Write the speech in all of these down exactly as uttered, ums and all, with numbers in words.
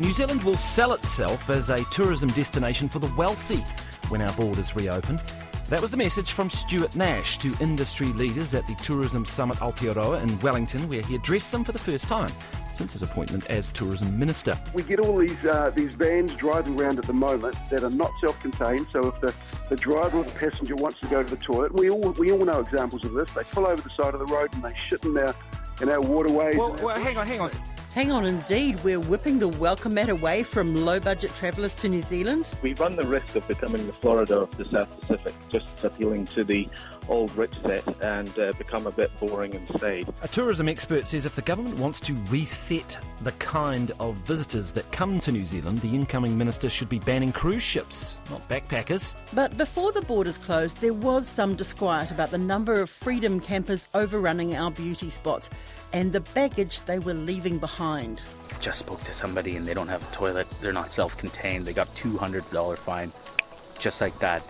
New Zealand will sell itself as a tourism destination for the wealthy when our borders reopen. That was the message from Stuart Nash to industry leaders at the Tourism Summit Aotearoa in Wellington, where he addressed them for the first time since his appointment as Tourism Minister. We get all these uh, these vans driving around at the moment that are not self-contained, so if the, the driver or the passenger wants to go to the toilet, we all we all know examples of this, they pull over the side of the road and they shit in our, in our waterways. Well, well hang on, hang on. Hang on, indeed, we're whipping the welcome mat away from low-budget travellers to New Zealand. We run the risk of becoming the Florida of the South Pacific, just appealing to the old rich set and uh, become a bit boring and staid. A tourism expert says if the government wants to reset the kind of visitors that come to New Zealand, the incoming minister should be banning cruise ships, not backpackers. But before the borders closed, there was some disquiet about the number of freedom campers overrunning our beauty spots and the baggage they were leaving behind. I just spoke to somebody and they don't have a toilet, they're not self-contained, they got two hundred dollars fine, just like that,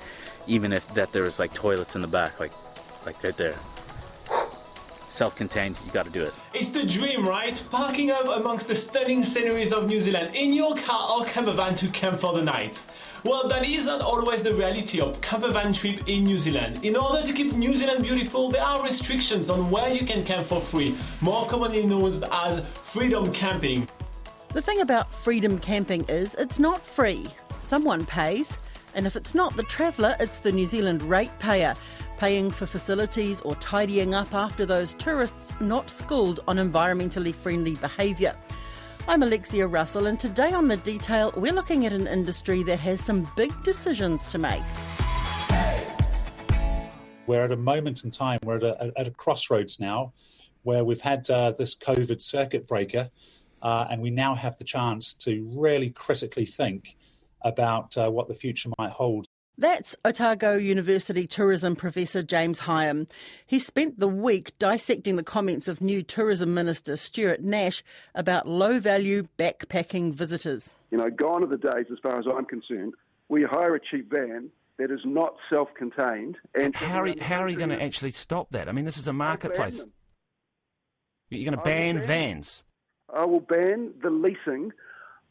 even if that there was like toilets in the back, like like right there. Self-contained, you got to do it. It's the dream, right? Parking up amongst the stunning sceneries of New Zealand in your car or camper van to camp for the night. Well, that isn't always the reality of camper van trip in New Zealand. In order to keep New Zealand beautiful, there are restrictions on where you can camp for free, more commonly known as freedom camping. The thing about freedom camping is it's not free. Someone pays, and if it's not the traveller, it's the New Zealand ratepayer, paying for facilities or tidying up after those tourists not schooled on environmentally friendly behaviour. I'm Alexia Russell, and today on The Detail, we're looking at an industry that has some big decisions to make. We're at a moment in time, we're at a, at a crossroads now, where we've had uh, this COVID circuit breaker, uh, and we now have the chance to really critically think about uh, what the future might hold. That's Otago University tourism professor James Higham. He spent the week dissecting the comments of new tourism minister Stuart Nash about low-value backpacking visitors. You know, gone are the days, as far as I'm concerned, we hire a cheap van that is not self-contained. And how are, how are you going to actually stop that? I mean, this is a marketplace. You're going to ban, ban vans. I will ban the leasing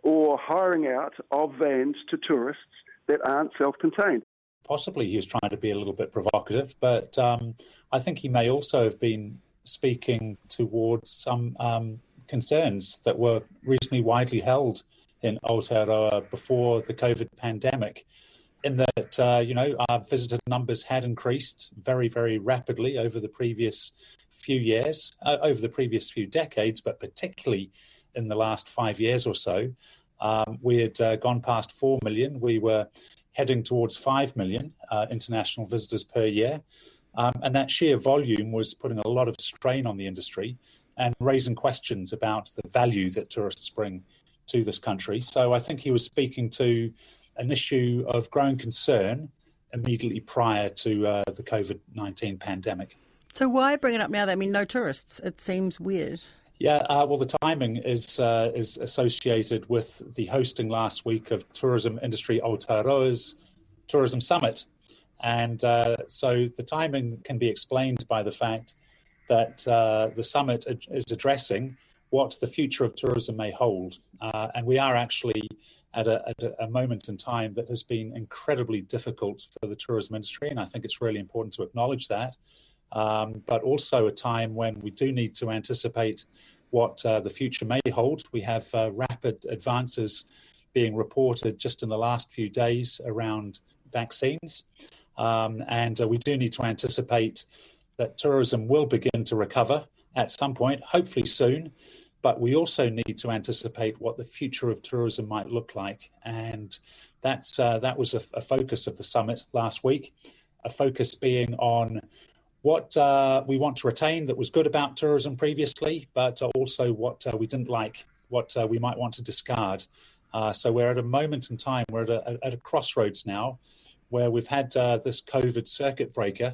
or hiring out of vans to tourists that aren't self-contained. Possibly he was trying to be a little bit provocative, but um, I think he may also have been speaking towards some um, concerns that were reasonably widely held in Aotearoa before the COVID pandemic, in that, uh, you know, our visitor numbers had increased very, very rapidly over the previous few years, uh, over the previous few decades, but particularly in the last five years or so. Um, we had uh, gone past four million. We were heading towards five million uh, international visitors per year. Um, and that sheer volume was putting a lot of strain on the industry and raising questions about the value that tourists bring to this country. So I think he was speaking to an issue of growing concern immediately prior to uh, the COVID nineteen pandemic. So why bring it up now? I mean, no tourists. It seems weird. Yeah, uh, well, the timing is uh, is associated with the hosting last week of Tourism Industry Aotearoa's Tourism Summit. And uh, so the timing can be explained by the fact that uh, the summit ad- is addressing what the future of tourism may hold. Uh, and we are actually at a, at a moment in time that has been incredibly difficult for the tourism industry, and I think it's really important to acknowledge that. Um, but also a time when we do need to anticipate what uh, the future may hold. We have uh, rapid advances being reported just in the last few days around vaccines. Um, and uh, we do need to anticipate that tourism will begin to recover at some point, hopefully soon. But we also need to anticipate what the future of tourism might look like. And that's uh, that was a, a focus of the summit last week, a focus being on what uh, we want to retain that was good about tourism previously, but also what uh, we didn't like, what uh, we might want to discard. Uh, so we're at a moment in time, we're at a, at a crossroads now, where we've had uh, this COVID circuit breaker,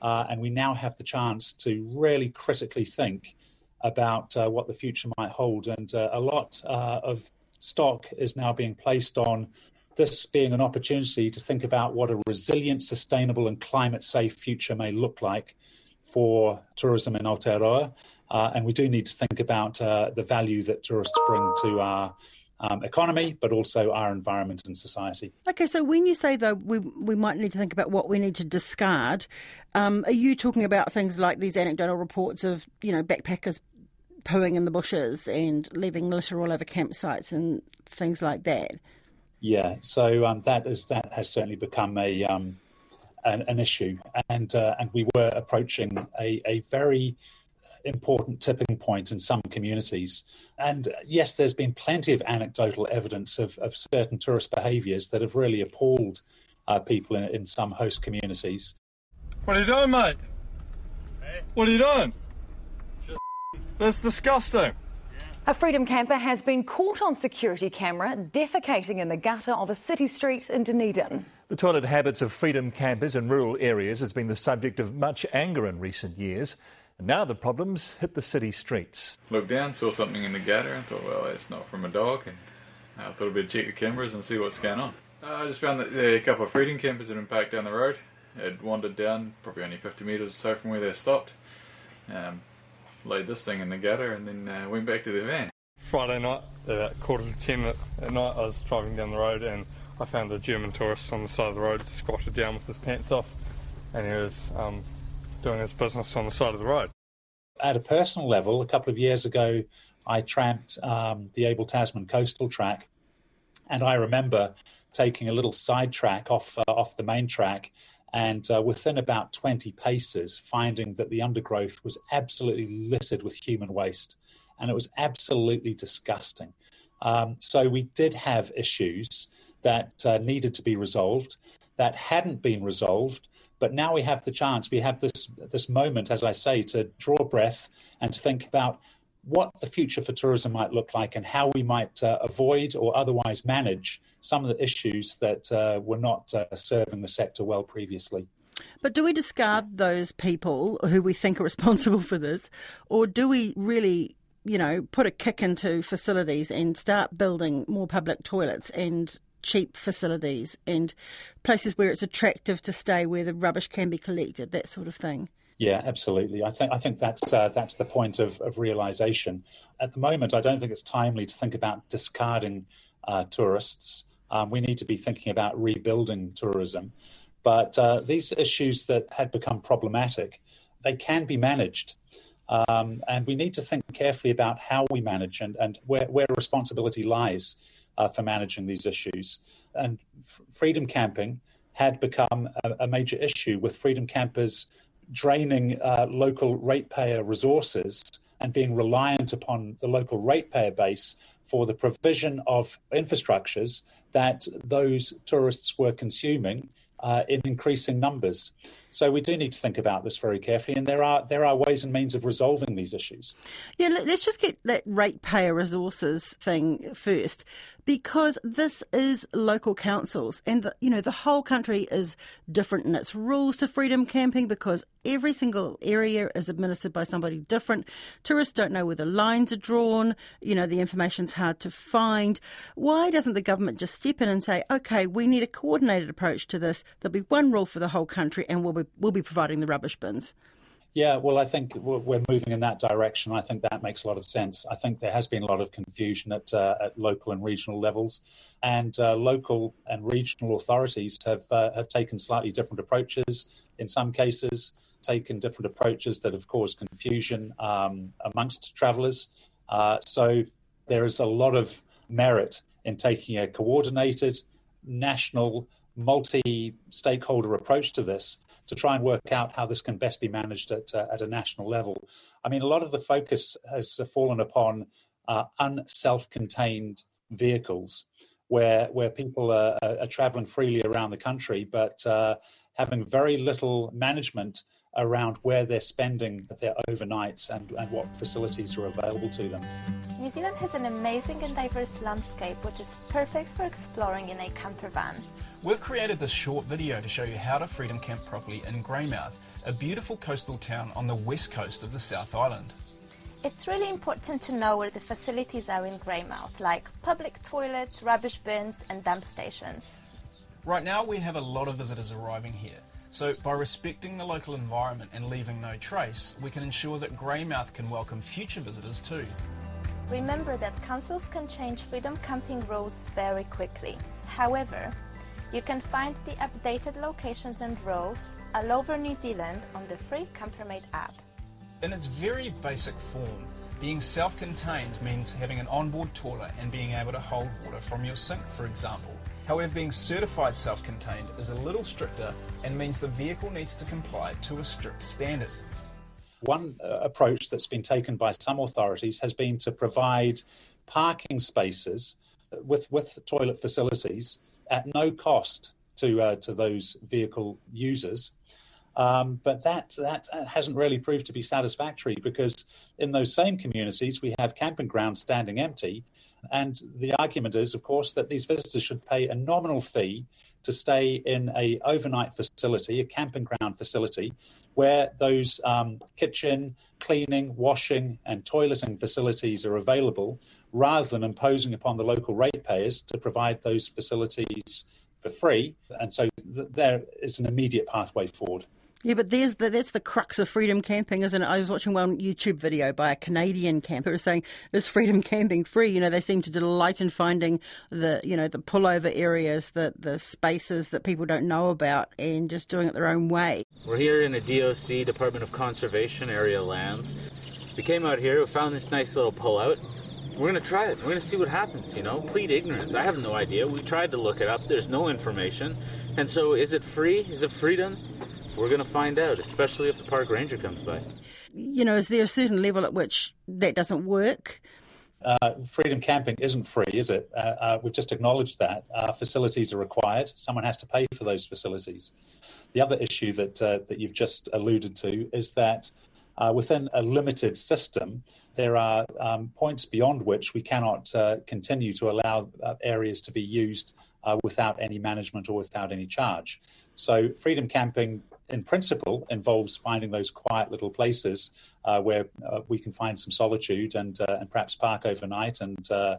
uh, and we now have the chance to really critically think about uh, what the future might hold. And uh, a lot uh, of stock is now being placed on this being an opportunity to think about what a resilient, sustainable and climate-safe future may look like for tourism in Aotearoa. Uh, and we do need to think about uh, the value that tourists bring to our um, economy, but also our environment and society. Okay, so when you say, though, we we might need to think about what we need to discard, um, are you talking about things like these anecdotal reports of, you know, backpackers pooing in the bushes and leaving litter all over campsites and things like that? Yeah, so um, that is that has certainly become a um, an, an issue, and uh, and we were approaching a, a very important tipping point in some communities. And yes, there's been plenty of anecdotal evidence of, of certain tourist behaviours that have really appalled uh, people in, in some host communities. What are you doing, mate? Hey. What are you doing? Just... That's disgusting. A freedom camper has been caught on security camera defecating in the gutter of a city street in Dunedin. The toilet habits of freedom campers in rural areas has been the subject of much anger in recent years. And now the problems hit the city streets. Looked down, saw something in the gutter and thought, well, that's not from a dog. And I thought I'd better check the cameras and see what's going on. I just found that there a couple of freedom campers had been parked down the road. Had wandered down probably only fifty metres or so from where they stopped. Um, laid this thing in the gutter and then uh, went back to their van. Friday night, about quarter to ten at night, I was driving down the road and I found a German tourist on the side of the road squatted down with his pants off, and he was um, doing his business on the side of the road. At a personal level, a couple of years ago, I tramped um, the Abel Tasman coastal track, and I remember taking a little side track off, uh, off the main track, and uh, within about twenty paces, finding that the undergrowth was absolutely littered with human waste, and it was absolutely disgusting. Um, so we did have issues that uh, needed to be resolved, that hadn't been resolved, but now we have the chance, we have this, this moment, as I say, to draw breath and to think about what the future for tourism might look like and how we might uh, avoid or otherwise manage some of the issues that uh, were not uh, serving the sector well previously. But do we discard those people who we think are responsible for this, or do we really, you know, put a kick into facilities and start building more public toilets and cheap facilities and places where it's attractive to stay, where the rubbish can be collected, that sort of thing? Yeah, absolutely. I think I think that's uh, that's the point of, of realisation. At the moment, I don't think it's timely to think about discarding uh, tourists. Um, we need to be thinking about rebuilding tourism. But uh, these issues that had become problematic, they can be managed. Um, and we need to think carefully about how we manage and, and where, where responsibility lies uh, for managing these issues. And f- freedom camping had become a, a major issue, with freedom campers draining uh, local ratepayer resources and being reliant upon the local ratepayer base for the provision of infrastructures that those tourists were consuming uh, in increasing numbers. So we do need to think about this very carefully, and there are there are ways and means of resolving these issues. Yeah, let's just get that ratepayer resources thing first, because this is local councils, and the, you know, the whole country is different in its rules to freedom camping because every single area is administered by somebody different. Tourists don't know where the lines are drawn. You know, the information's hard to find. Why doesn't the government just step in and say, okay, we need a coordinated approach to this? There'll be one rule for the whole country, and we'll be we'll be providing the rubbish bins. Yeah, well, I think we're moving in that direction. I think that makes a lot of sense. I think there has been a lot of confusion at uh, at local and regional levels, and uh, local and regional authorities have uh, have taken slightly different approaches. In some cases, taken different approaches that have caused confusion um, amongst travellers. Uh, so there is a lot of merit in taking a coordinated, national, multi-stakeholder approach to this, to try and work out how this can best be managed at uh, at a national level. I mean, a lot of the focus has fallen upon uh, unself-contained vehicles, where where people are, are travelling freely around the country, but uh, having very little management around where they're spending their overnights and, and what facilities are available to them. New Zealand has an amazing and diverse landscape, which is perfect for exploring in a camper van. We've created this short video to show you how to freedom camp properly in Greymouth, a beautiful coastal town on the west coast of the South Island. It's really important to know where the facilities are in Greymouth, like public toilets, rubbish bins and dump stations. Right now we have a lot of visitors arriving here, so by respecting the local environment and leaving no trace, we can ensure that Greymouth can welcome future visitors too. Remember that councils can change freedom camping rules very quickly. However, you can find the updated locations and rules all over New Zealand on the free CamperMate app. In its very basic form, being self-contained means having an onboard trawler and being able to hold water from your sink, for example. However, being certified self-contained is a little stricter and means the vehicle needs to comply to a strict standard. One uh, approach that's been taken by some authorities has been to provide parking spaces with, with toilet facilities at no cost to uh, to those vehicle users. Um, but that, that hasn't really proved to be satisfactory, because in those same communities we have camping grounds standing empty, and the argument is, of course, that these visitors should pay a nominal fee to stay in a overnight facility, a camping ground facility, where those um, kitchen, cleaning, washing and toileting facilities are available, rather than imposing upon the local ratepayers to provide those facilities for free. And so th- there is an immediate pathway forward. Yeah, but there's the, that's the crux of freedom camping, isn't it? I was watching one YouTube video by a Canadian camper saying, is freedom camping free? You know, they seem to delight in finding the, you know, the pullover areas, the, the spaces that people don't know about, and just doing it their own way. We're here in a D O C, Department of Conservation area lands. We came out here, we found this nice little pullout. We're going to try it. We're going to see what happens, you know. Plead ignorance. I have no idea. We tried to look it up. There's no information. And so is it free? Is it freedom? We're going to find out, especially if the park ranger comes by. You know, is there a certain level at which that doesn't work? Uh, freedom camping isn't free, is it? Uh, uh, we've just acknowledged that. Uh, facilities are required. Someone has to pay for those facilities. The other issue that uh, that you've just alluded to is that uh, within a limited system, there are um, points beyond which we cannot uh, continue to allow uh, areas to be used uh, without any management or without any charge. So freedom camping, in principle, involves finding those quiet little places uh, where uh, we can find some solitude and uh, and perhaps park overnight, and uh,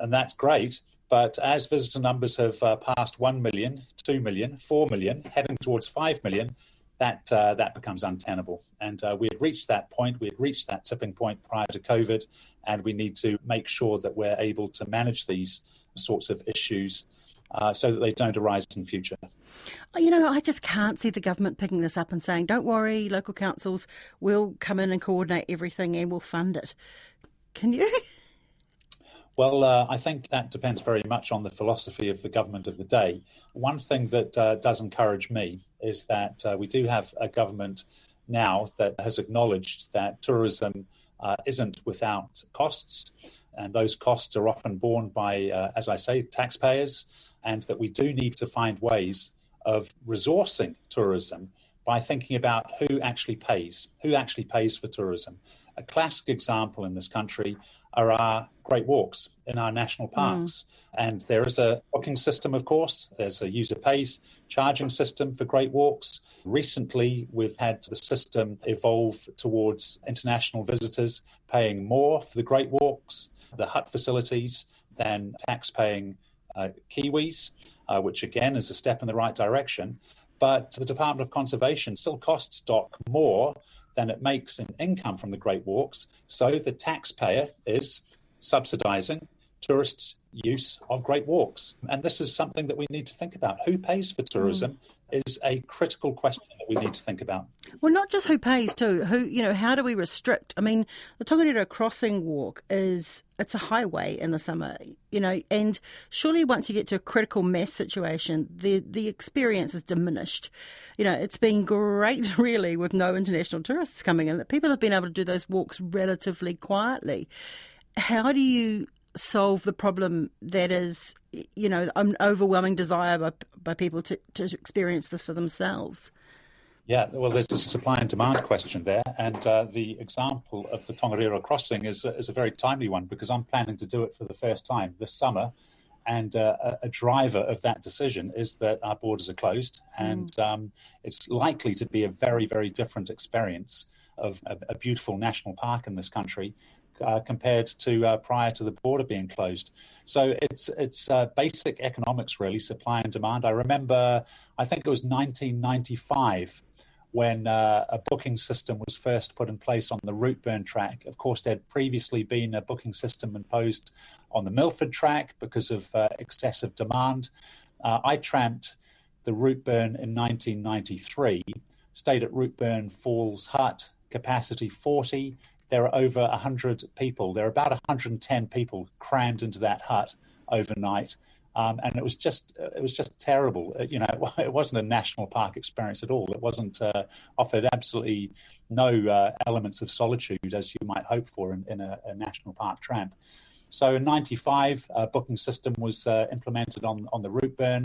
and that's great. But as visitor numbers have uh, passed one million, two million, four million, heading towards five million, that uh, that becomes untenable. And uh, we had reached that point, we had reached that tipping point prior to COVID, and we need to make sure that we're able to manage these sorts of issues uh, so that they don't arise in future. You know, I just can't see the government picking this up and saying, don't worry, local councils will come in and coordinate everything and we'll fund it. Can you? Well, uh, I think that depends very much on the philosophy of the government of the day. One thing that uh, does encourage me is that uh, we do have a government now that has acknowledged that tourism uh, isn't without costs, and those costs are often borne by, uh, as I say, taxpayers, and that we do need to find ways of resourcing tourism by thinking about who actually pays, who actually pays for tourism. A classic example in this country are our great walks in our national parks. Mm. And there is a booking system, of course. There's a user pays charging system for great walks. Recently, we've had the system evolve towards international visitors paying more for the great walks, the hut facilities, than tax-paying uh, Kiwis, uh, which again is a step in the right direction. But the Department of Conservation still costs D O C more than it makes in income from the Great Walks. So the taxpayer is subsidising tourists' use of Great Walks. And this is something that we need to think about. Who pays for tourism mm. is a critical question that we need to think about. Well, not just who pays too, who, you know, how do we restrict? I mean, the Tongariro Crossing walk is, it's a highway in the summer, you know, and surely once you get to a critical mass situation, the, the experience is diminished. You know, it's been great, really, with no international tourists coming in, that people have been able to do those walks relatively quietly. How do you solve the problem that is, you know, an overwhelming desire by, by people to, to experience this for themselves? Yeah, well, there's a supply and demand question there, and uh, the example of the Tongariro Crossing is, is a very timely one, because I'm planning to do it for the first time this summer, and uh, a driver of that decision is that our borders are closed, and mm. um, it's likely to be a very, very different experience of a, a beautiful national park in this country Uh, compared to uh, prior to the border being closed. So it's it's uh, basic economics, really, supply and demand. I remember, I think it was nineteen ninety-five, when uh, a booking system was first put in place on the Routeburn track. Of course, there had previously been a booking system imposed on the Milford track because of uh, excessive demand. Uh, I tramped the Routeburn in nineteen ninety-three, stayed at Routeburn Falls Hut, capacity forty. There are over one hundred people. There are about one hundred ten people crammed into that hut overnight. Um, and it was just it was just terrible. You know, it wasn't a national park experience at all. It wasn't uh, offered absolutely no uh, elements of solitude as you might hope for in, in a, a national park tramp. So in ninety-five, a booking system was uh, implemented on, on the Routeburn,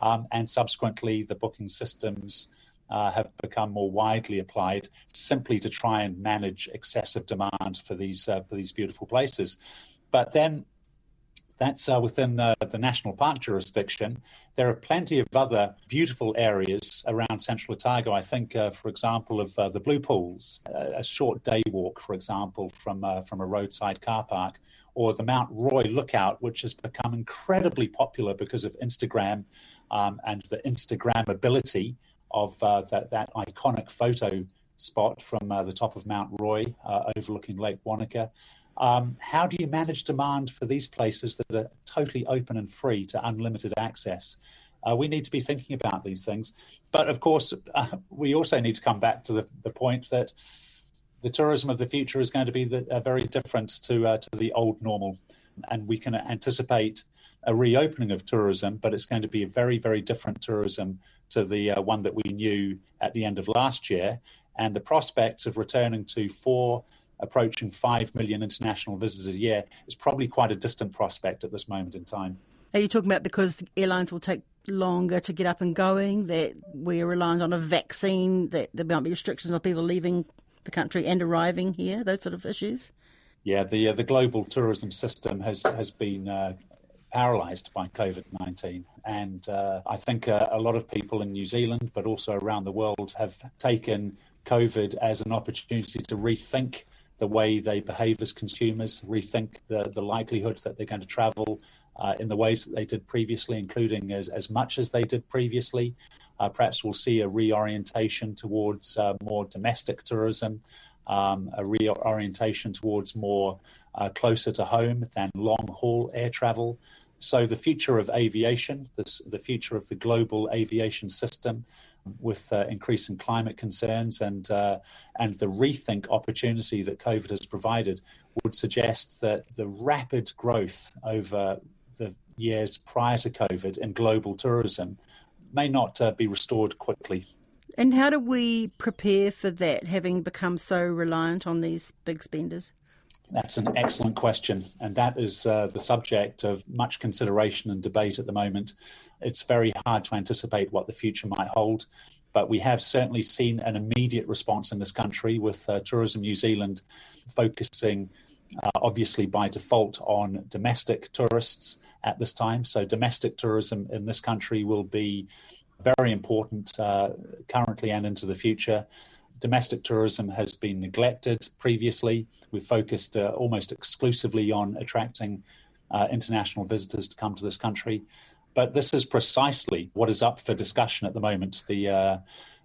um, and subsequently the booking systems uh, have become more widely applied simply to try and manage excessive demand for these uh, for these beautiful places. But then that's uh, within uh, the national park jurisdiction. There are plenty of other beautiful areas around Central Otago. I think, uh, for example, of uh, the Blue Pools, uh, a short day walk, for example, from uh, from a roadside car park, or the Mount Roy lookout, which has become incredibly popular because of Instagram um, and the Instagrammability of uh, that, that iconic photo spot from uh, the top of Mount Roy, uh, overlooking Lake Wanaka. Um, how do you manage demand for these places that are totally open and free to unlimited access? Uh, we need to be thinking about these things. But, of course, uh, we also need to come back to the, the point that the tourism of the future is going to be the, uh, very different to uh, to the old normal. And we can anticipate a reopening of tourism, but it's going to be a very, very different tourism to the uh, one that we knew at the end of last year. And the prospects of returning to four approaching five million international visitors a year is probably quite a distant prospect at this moment in time. Are you talking about because airlines will take longer to get up and going, that we're reliant on a vaccine, that there might be restrictions on people leaving the country and arriving here, those sort of issues? Yeah, the uh, the global tourism system has, has been uh, paralysed by COVID nineteen. And uh, I think uh, a lot of people in New Zealand, but also around the world, have taken COVID as an opportunity to rethink the way they behave as consumers, rethink the, the likelihood that they're going to travel uh, in the ways that they did previously, including as, as much as they did previously. Uh, perhaps we'll see a reorientation towards uh, more domestic tourism, um, a reorientation towards more uh, closer to home than long-haul air travel. So the future of aviation, this, the future of the global aviation system, with uh, increasing climate concerns and uh, and the rethink opportunity that COVID has provided, would suggest that the rapid growth over the years prior to COVID in global tourism may not uh, be restored quickly. And how do we prepare for that, having become so reliant on these big spenders? That's an excellent question, and that is uh, the subject of much consideration and debate at the moment. It's very hard to anticipate what the future might hold, but we have certainly seen an immediate response in this country with uh, Tourism New Zealand focusing, uh, obviously by default, on domestic tourists at this time. So domestic tourism in this country will be very important uh, currently and into the future. Domestic tourism has been neglected previously. We've focused uh, almost exclusively on attracting uh, international visitors to come to this country. But this is precisely what is up for discussion at the moment. The uh,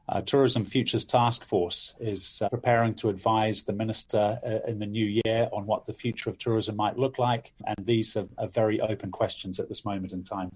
uh, Tourism Futures Task Force is uh, preparing to advise the Minister uh, in the new year on what the future of tourism might look like. And these are, are very open questions at this moment in time.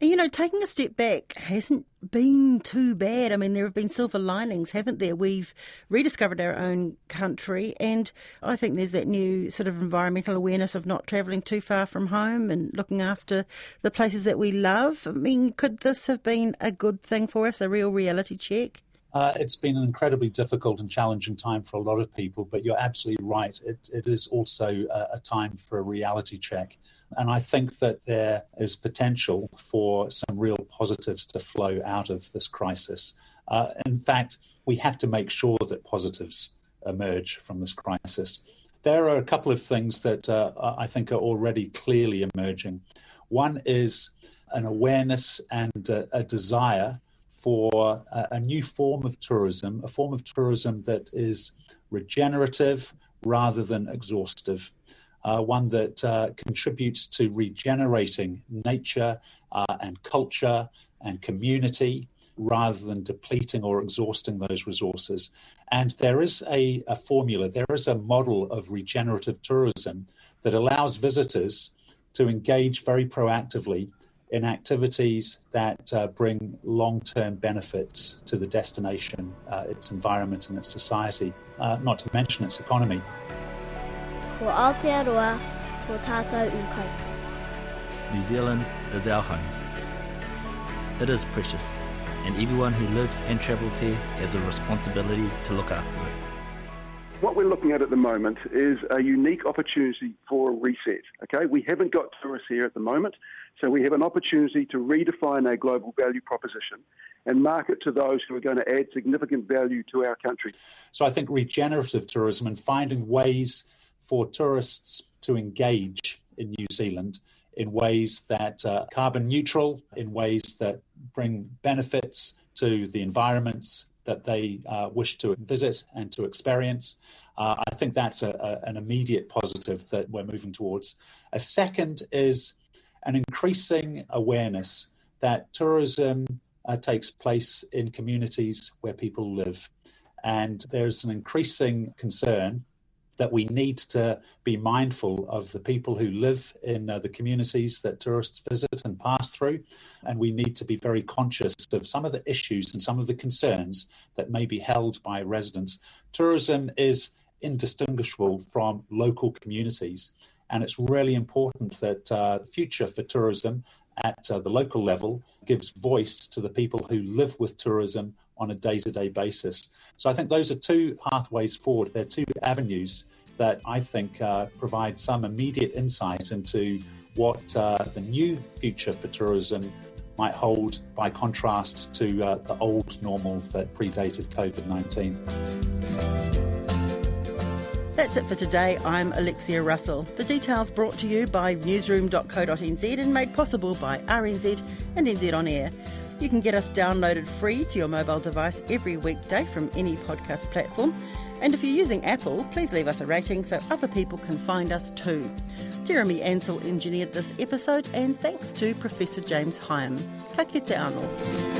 You know, taking a step back hasn't been too bad. I mean, there have been silver linings, haven't there? We've rediscovered our own country, and I think there's that new sort of environmental awareness of not travelling too far from home and looking after the places that we love. I mean, could this have been a good thing for us, a real reality check? Uh, it's been an incredibly difficult and challenging time for a lot of people, but you're absolutely right. It, it is also a, a time for a reality check. And I think that there is potential for some real positives to flow out of this crisis. Uh, in fact, we have to make sure that positives emerge from this crisis. There are a couple of things that uh, I think are already clearly emerging. One is an awareness and a, a desire for a, a new form of tourism, a form of tourism that is regenerative rather than exhaustive. Uh, one that uh, contributes to regenerating nature uh, and culture and community rather than depleting or exhausting those resources. And there is a, a formula, there is a model of regenerative tourism that allows visitors to engage very proactively in activities that uh, bring long-term benefits to the destination, uh, its environment and its society, uh, not to mention its economy. Ko Aotearoa tō tātou ukaupō. New Zealand is our home. It is precious, and everyone who lives and travels here has a responsibility to look after it. What we're looking at at the moment is a unique opportunity for a reset. Okay, we haven't got tourists here at the moment, so we have an opportunity to redefine our global value proposition and market to those who are going to add significant value to our country. So I think regenerative tourism and finding ways for tourists to engage in New Zealand in ways that are carbon neutral, in ways that bring benefits to the environments that they uh, wish to visit and to experience. Uh, I think that's a, a, an immediate positive that we're moving towards. A second is an increasing awareness that tourism uh, takes place in communities where people live. And there's an increasing concern that we need to be mindful of the people who live in uh, the communities that tourists visit and pass through. And we need to be very conscious of some of the issues and some of the concerns that may be held by residents. Tourism is indistinguishable from local communities. And it's really important that uh, the future for tourism at uh, the local level gives voice to the people who live with tourism on a day-to-day basis. So I think those are two pathways forward. They're two avenues that I think uh, provide some immediate insight into what uh, the new future for tourism might hold by contrast to uh, the old normal that predated COVID nineteen. That's it for today. I'm Alexia Russell. The Detail's brought to you by newsroom dot co dot n z and made possible by R N Z and N Z On Air. You can get us downloaded free to your mobile device every weekday from any podcast platform. And if you're using Apple, please leave us a rating so other people can find us too. Jeremy Ansell engineered this episode, and thanks to Professor James Higham. Ka kite anō.